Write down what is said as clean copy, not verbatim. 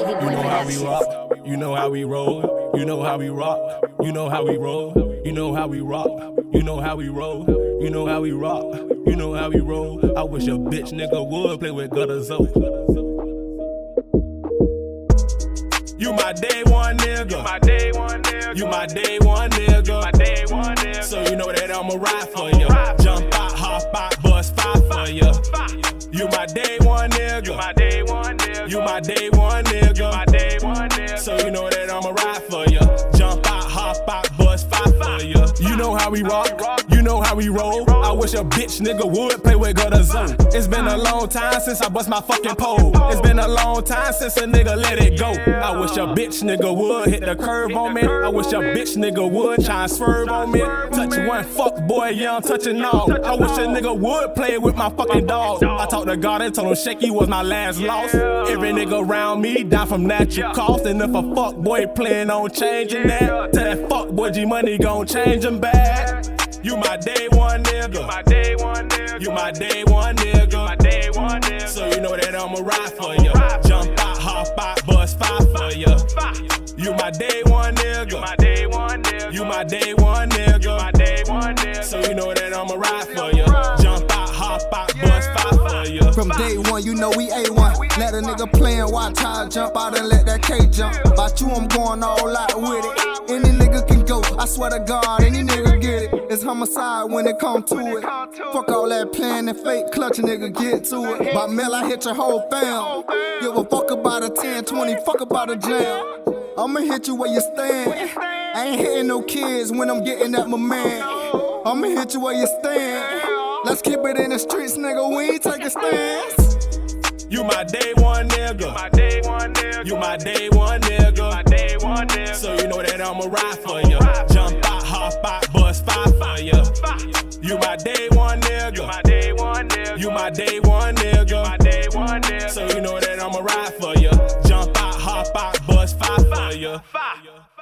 You know how we rock, you know how we roll, you know how we rock, you know how we roll, you know how we rock, you know how we roll, you know how we rock, you know how we roll. I wish a bitch nigga would play with Gudda Zo. You my day one nigga. You my day one nigga. You my day one nigga. You my day one nigga. So you know that I'ma ride for ya. Jump out, hop out, bust five for ya. You my day one nigga. You my day one nigga. You my day one nigga. You my day one nigga. So you know that I'ma ride for ya. Jump out, hop out, bust five for ya. You know how we rock. You know how we roll. I wish a bitch nigga would play with Gudda Zo. It's been a long time since I bust my fucking pole. It's been a long time since a nigga let it go. I wish a bitch nigga would hit the curve on me. I wish a bitch nigga would try and swerve on me. Touch one fuck boy, yeah, I'm touching all. I wish a nigga would play with my fucking dog. I talked to God and told him Shaky was my last loss. Every nigga around me die from natural cost. And if a fuck boy playin' on changing that, tell that fuck boy G-Money gon' change him back. You my day one nigga. You my day one nigga. You my day one nigga. You my day one nigga. So you know that I'ma ride for ya. Jump out, hop out, bust five for ya. You my day one nigga. You my day one nigga. You my day one nigga. You my day one nigga. So you know that I'ma ride for ya. Jump out, hop out, bust five for ya. From day one, you know we A1. Let a nigga playin' watch how I jump out and let that K jump. About you, I'm going all out with it. Any nigga can go, I swear to God, any nigga get it. It's homicide when it come to it. Fuck all that playing and fake clutch, nigga, get to it. By mail, I hit your whole fam. Give a fuck about a 10, 20, fuck about a jam. I'ma hit you where you stand. I ain't hitting no kids when I'm getting at my man. I'ma hit you where you stand. Let's keep it in the streets, nigga, we ain't taking stands. You my day one nigga. You my day one nigga. You my day one nigga. So you know that I'ma ride for you. Jump out, hop out, bust five for you. You my day one nigga. You my day one nigga. You my day one nigga. So you know that I'ma ride for you. Jump out, hop out, bust five for you.